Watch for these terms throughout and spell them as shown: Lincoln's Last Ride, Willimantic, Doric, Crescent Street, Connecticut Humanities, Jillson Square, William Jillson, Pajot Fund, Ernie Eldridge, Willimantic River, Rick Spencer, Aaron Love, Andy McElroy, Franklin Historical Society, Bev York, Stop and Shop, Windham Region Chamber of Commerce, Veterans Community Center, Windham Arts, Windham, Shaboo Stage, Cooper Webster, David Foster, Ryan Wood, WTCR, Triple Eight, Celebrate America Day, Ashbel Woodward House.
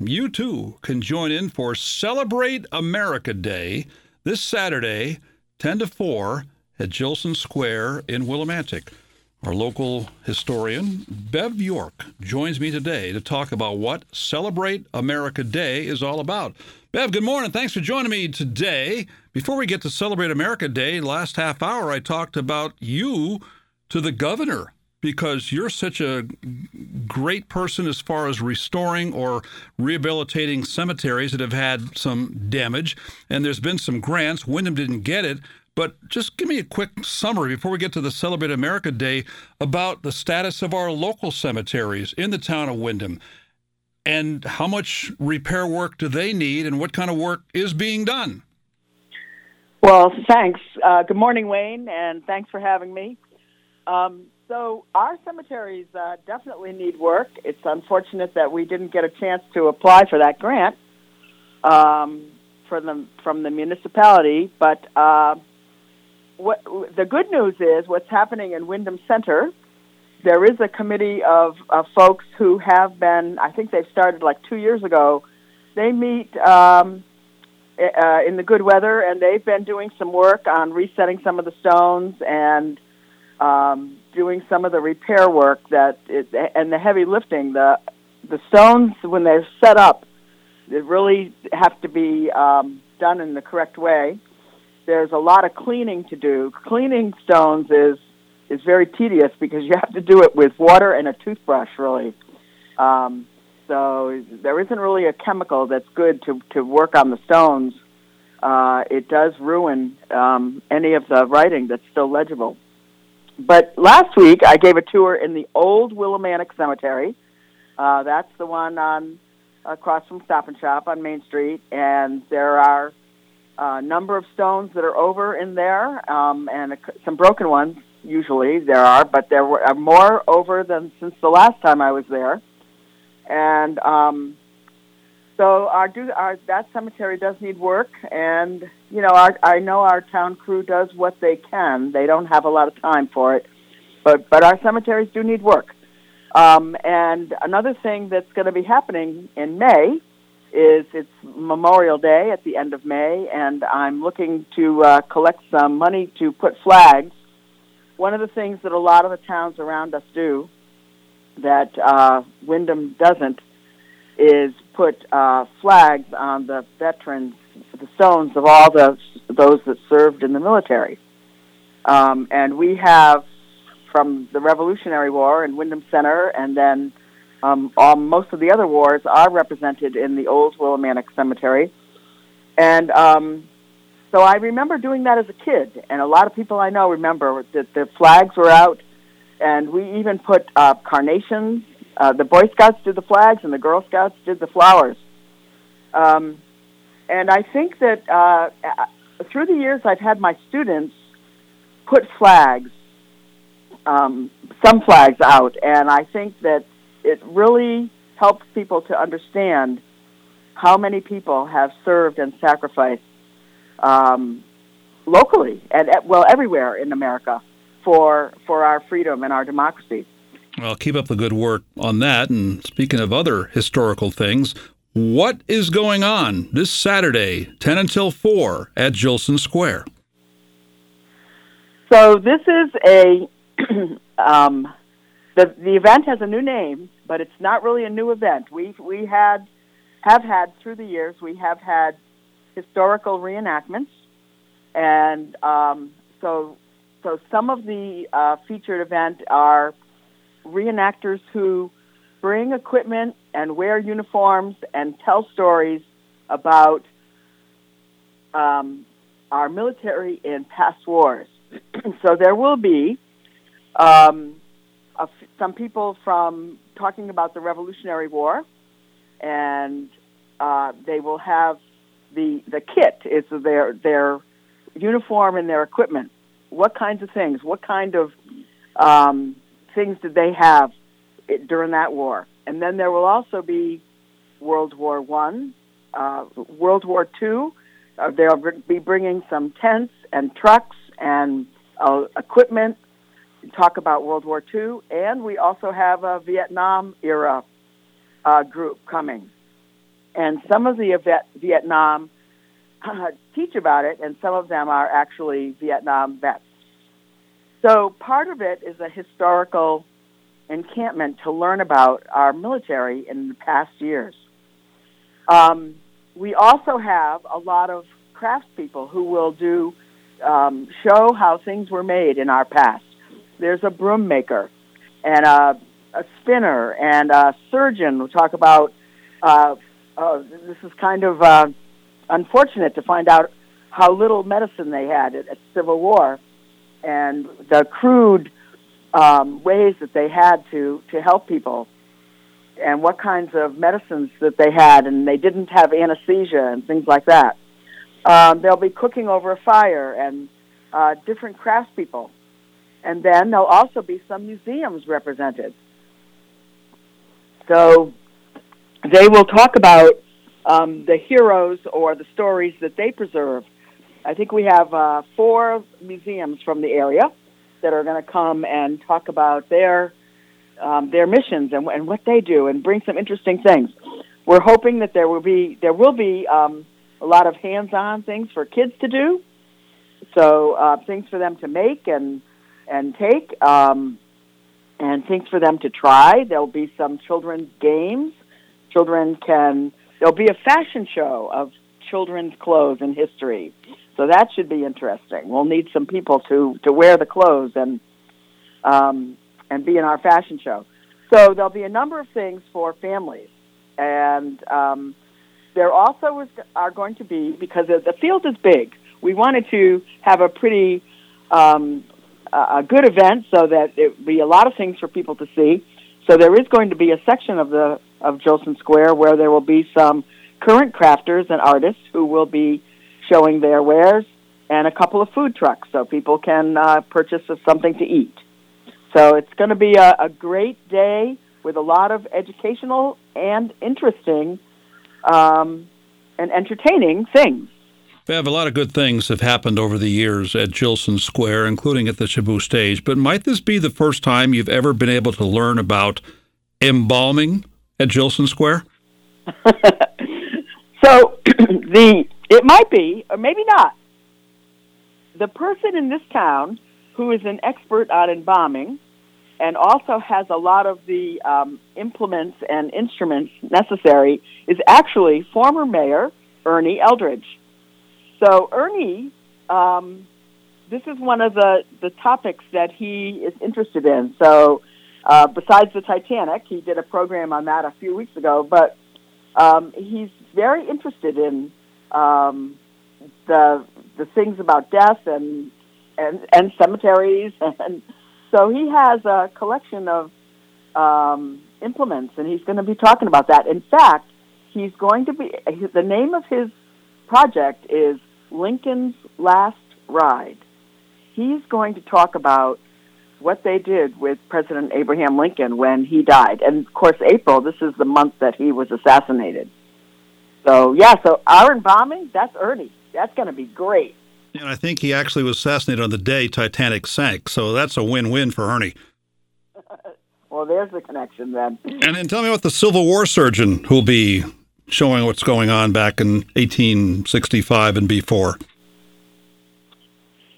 you too can join in for Celebrate America Day this Saturday, 10 to 4 at Jillson Square in Willimantic. Our local historian, Bev York, joins me today to talk about what Celebrate America Day is all about. Bev, good morning. Thanks for joining me today. Before we get to Celebrate America Day, last half hour I talked about you to the governor because you're such a great person as far as restoring or rehabilitating cemeteries that have had some damage. And there's been some grants. Windham didn't get it. But just give me a quick summary before we get to the Celebrate America Day about the status of our local cemeteries in the town of Windham and how much repair work do they need and what kind of work is being done. Well, thanks. Good morning, Wayne, and thanks for having me. So our cemeteries definitely need work. It's unfortunate that we didn't get a chance to apply for that grant from the municipality, but... What the good news is, what's happening in Windham Center, there is a committee of folks who have been, I think they've started like 2 years ago, they meet in the good weather, and they've been doing some work on resetting some of the stones and doing some of the repair work and the heavy lifting. The stones, when they're set up, they really have to be done in the correct way. There's a lot of cleaning to do. Cleaning stones is very tedious because you have to do it with water and a toothbrush, really. So there isn't really a chemical that's good to work on the stones. It does ruin any of the writing that's still legible. But last week I gave a tour in the old Willimantic Cemetery. That's the one across from Stop and Shop on Main Street, and there are number of stones that are over in there, and some broken ones, usually there are, but there were more over than since the last time I was there. And so that cemetery does need work, and, you know, I know our town crew does what they can. They don't have a lot of time for it, but our cemeteries do need work. And another thing that's going to be happening in May is it's Memorial Day at the end of May, and I'm looking to collect some money to put flags. One of the things that a lot of the towns around us do that Windham doesn't is put flags on the veterans, the stones of all those that served in the military. And we have, from the Revolutionary War in Windham Center, and then most of the other wars are represented in the old Willimantic Cemetery. And so I remember doing that as a kid, and a lot of people I know remember that the flags were out, and we even put carnations. The Boy Scouts did the flags, and the Girl Scouts did the flowers. And I think that through the years I've had my students put flags, some flags out, and I think that it really helps people to understand how many people have served and sacrificed locally and, well, everywhere in America for our freedom and our democracy. Well, keep up the good work on that. And speaking of other historical things, what is going on this Saturday, 10 until 4, at Jillson Square? So this is a... The event has a new name, but it's not really a new event. We have had through the years, we have had historical reenactments, and so some of the featured event are reenactors who bring equipment and wear uniforms and tell stories about our military in past wars. So there will be some people from talking about the Revolutionary War, and they will have the kit. It's their uniform and their equipment. What kinds of things? What kind of things did they have during that war? And then there will also be World War I, World War II. They'll be bringing some tents and trucks and equipment. Talk about World War II, and we also have a Vietnam era group coming. And some of the Vietnam teach about it, and some of them are actually Vietnam vets. So part of it is a historical encampment to learn about our military in the past years. We also have a lot of craftspeople who will do show how things were made in our past. There's a broom maker and a spinner and a surgeon. We'll talk about, this is kind of unfortunate to find out how little medicine they had at Civil War and the crude ways that they had to help people and what kinds of medicines that they had, and they didn't have anesthesia and things like that. They'll be cooking over a fire and different craftspeople. And then there'll also be some museums represented. So they will talk about the heroes or the stories that they preserve. I think we have 4 museums from the area that are going to come and talk about their missions and what they do and bring some interesting things. We're hoping that there will be a lot of hands-on things for kids to do, so things for them to make and take, and things for them to try. There'll be some children's games. There'll be a fashion show of children's clothes and history. So that should be interesting. We'll need some people to wear the clothes and be in our fashion show. So there'll be a number of things for families. And there also are going to be, because the field is big, we wanted to have a pretty a good event so that it would be a lot of things for people to see. So there is going to be a section of Jillson Square where there will be some current crafters and artists who will be showing their wares and a couple of food trucks so people can purchase something to eat. So it's going to be a great day with a lot of educational and interesting and entertaining things. Bev, a lot of good things have happened over the years at Jillson Square, including at the Shaboo Stage, but might this be the first time you've ever been able to learn about embalming at Jillson Square? So it might be, or maybe not. The person in this town who is an expert on embalming and also has a lot of the implements and instruments necessary is actually former Mayor Ernie Eldridge. So Ernie, this is one of the topics that he is interested in. So besides the Titanic, he did a program on that a few weeks ago, but he's very interested in the things about death and cemeteries. And so he has a collection of implements, and he's going to be talking about that. In fact, he's going to be, the name of his project is Lincoln's Last Ride. He's going to talk about what they did with President Abraham Lincoln when he died. And, of course, April, this is the month that he was assassinated. So, so our embalming, that's Ernie. That's going to be great. And I think he actually was assassinated on the day Titanic sank, so that's a win-win for Ernie. Well, there's the connection then. And then tell me about the Civil War surgeon who'll be showing what's going on back in 1865 and before.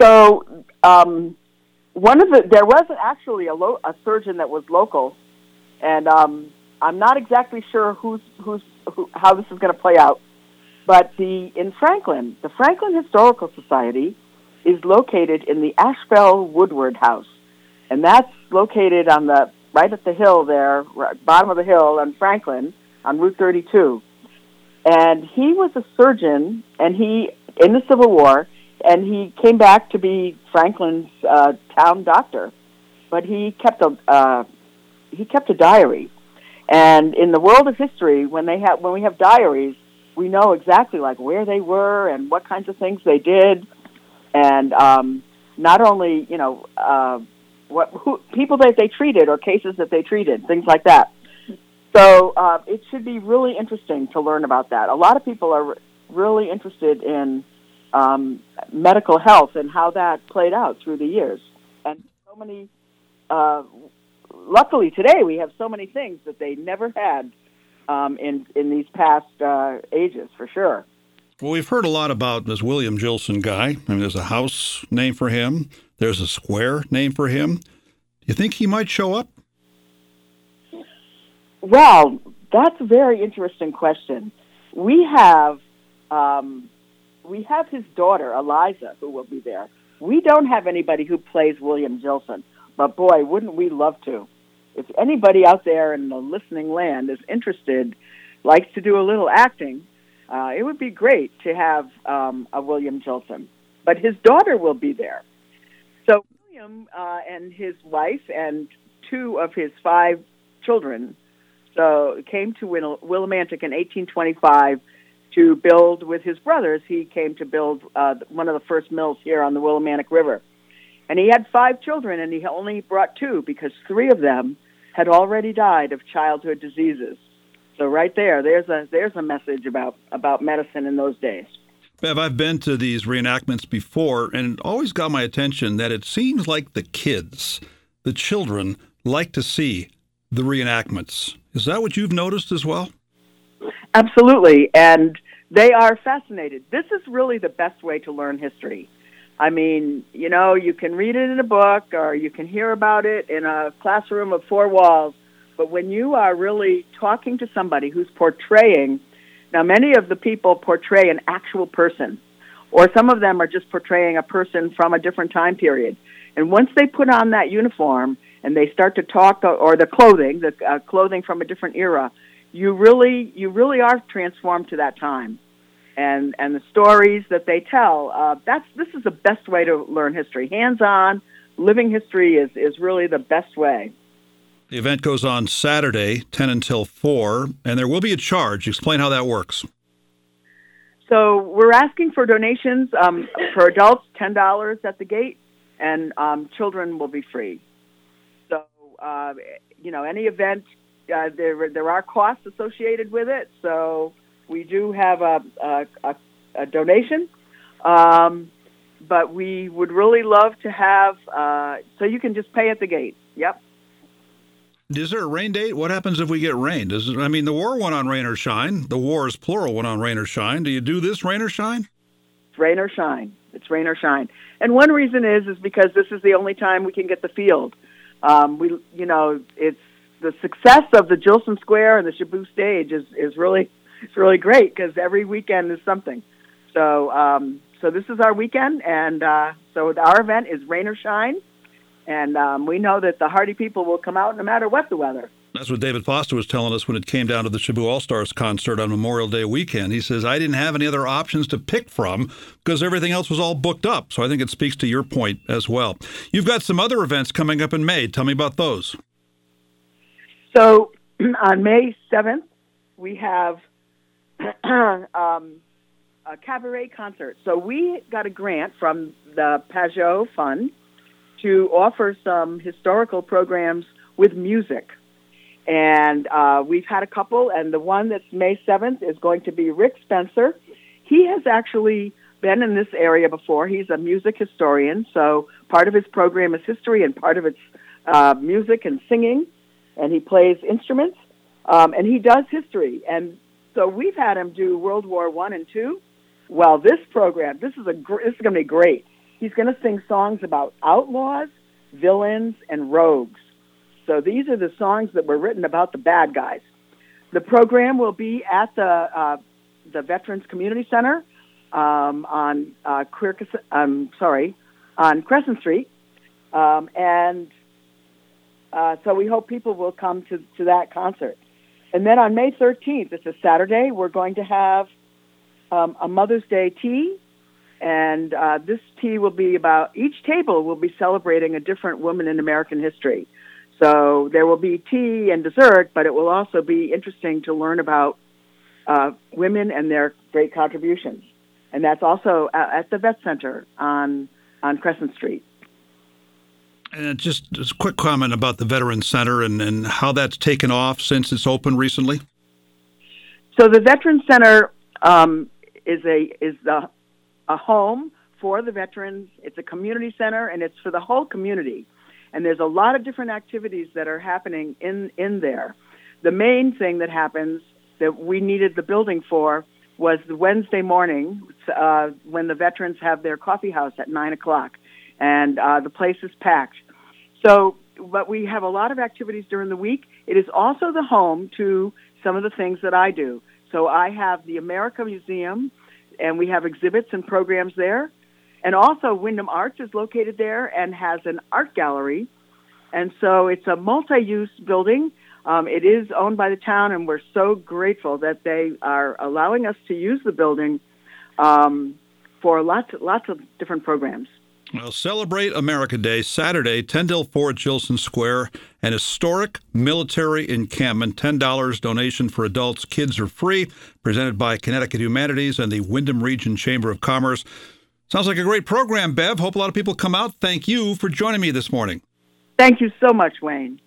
So, there was actually a surgeon that was local, and I'm not exactly sure how this is going to play out. But in Franklin, the Franklin Historical Society is located in the Ashbel Woodward House, and that's located on right at the hill there, bottom of the hill on Franklin on Route 32. And he was a surgeon, and he in the Civil War, and he came back to be Franklin's town doctor, but he kept a diary. And in the world of history, when we have diaries, we know exactly like where they were and what kinds of things they did, and not only people that they treated or cases that they treated, things like that. So it should be really interesting to learn about that. A lot of people are really interested in medical health and how that played out through the years. And so many, luckily today we have so many things that they never had in these past ages, for sure. Well, we've heard a lot about this William Jillson guy. I mean, there's a house named for him. There's a square named for him. Do you think he might show up? Well, that's a very interesting question. We have his daughter, Eliza, who will be there. We don't have anybody who plays William Jillson, but boy, wouldn't we love to. If anybody out there in the listening land is interested, likes to do a little acting, it would be great to have a William Jillson, but his daughter will be there. So William and his wife and two of his five children came to Willimantic in 1825 to build with his brothers. He came to build one of the first mills here on the Willimantic River. And he had five children, and he only brought two because three of them had already died of childhood diseases. So right there's a message about medicine in those days. Bev, I've been to these reenactments before, and it always got my attention that it seems like the children, like to see the reenactments. Is that what you've noticed as well? Absolutely, and they are fascinated. This is really the best way to learn history. I mean, you know, you can read it in a book or you can hear about it in a classroom of four walls. But when you are really talking to somebody who's portraying, now many of the people portray an actual person, or some of them are just portraying a person from a different time period. And once they put on that uniform and they start to talk, or the clothing from a different era, you really are transformed to that time. And the stories that they tell, this is the best way to learn history. Hands-on, living history is really the best way. The event goes on Saturday, 10 until 4, and there will be a charge. Explain how that works. So we're asking for donations for adults, $10 at the gate, and children will be free. So, any event, there are costs associated with it, so we do have a donation, but we would really love to have, so you can just pay at the gate. Yep. Is there a rain date? What happens if we get rain? The war went on rain or shine. The war is plural, went on rain or shine. Do you do this rain or shine? It's rain or shine. It's rain or shine. And one reason is because this is the only time we can get the field. It's the success of the Jillson Square and the Shaboo Stage is really great because every weekend is something. So, so this is our weekend, and so our event is rain or shine. And we know that the Hardy people will come out no matter what the weather. That's what David Foster was telling us when it came down to the Shaboo All-Stars concert on Memorial Day weekend. He says, I didn't have any other options to pick from because everything else was all booked up. So I think it speaks to your point as well. You've got some other events coming up in May. Tell me about those. So on May 7th, we have a cabaret concert. So we got a grant from the Pajot Fund to offer some historical programs with music. And we've had a couple, and the one that's May 7th is going to be Rick Spencer. He has actually been in this area before. He's a music historian, so part of his program is history and part of it's music and singing, and he plays instruments, and he does history. And so we've had him do World War I and II. Well, this program, this is going to be great. He's going to sing songs about outlaws, villains, and rogues. So these are the songs that were written about the bad guys. The program will be at the Veterans Community Center on Crescent Street, so we hope people will come to that concert. And then on May 13th, it's a Saturday, we're going to have a Mother's Day tea. And this tea will be about, each table will be celebrating a different woman in American history. So there will be tea and dessert, but it will also be interesting to learn about women and their great contributions. And that's also at the Vet Center on Crescent Street. And just a quick comment about the Veterans Center and how that's taken off since it's opened recently. So the Veterans Center is a home for the veterans. It's a community center, and it's for the whole community. And there's a lot of different activities that are happening in there. The main thing that happens that we needed the building for was the Wednesday morning when the veterans have their coffee house at 9 o'clock, and the place is packed. So, but we have a lot of activities during the week. It is also the home to some of the things that I do. So I have the America Museum, and we have exhibits and programs there. And also Windham Arts is located there and has an art gallery. And so it's a multi-use building. It is owned by the town, and we're so grateful that they are allowing us to use the building for lots of different programs. Well, Celebrate America Day, Saturday, 10 till 4 at Jillson Square, an historic military encampment, $10 donation for adults. Kids are free, presented by Connecticut Humanities and the Windham Region Chamber of Commerce. Sounds like a great program, Bev. Hope a lot of people come out. Thank you for joining me this morning. Thank you so much, Wayne.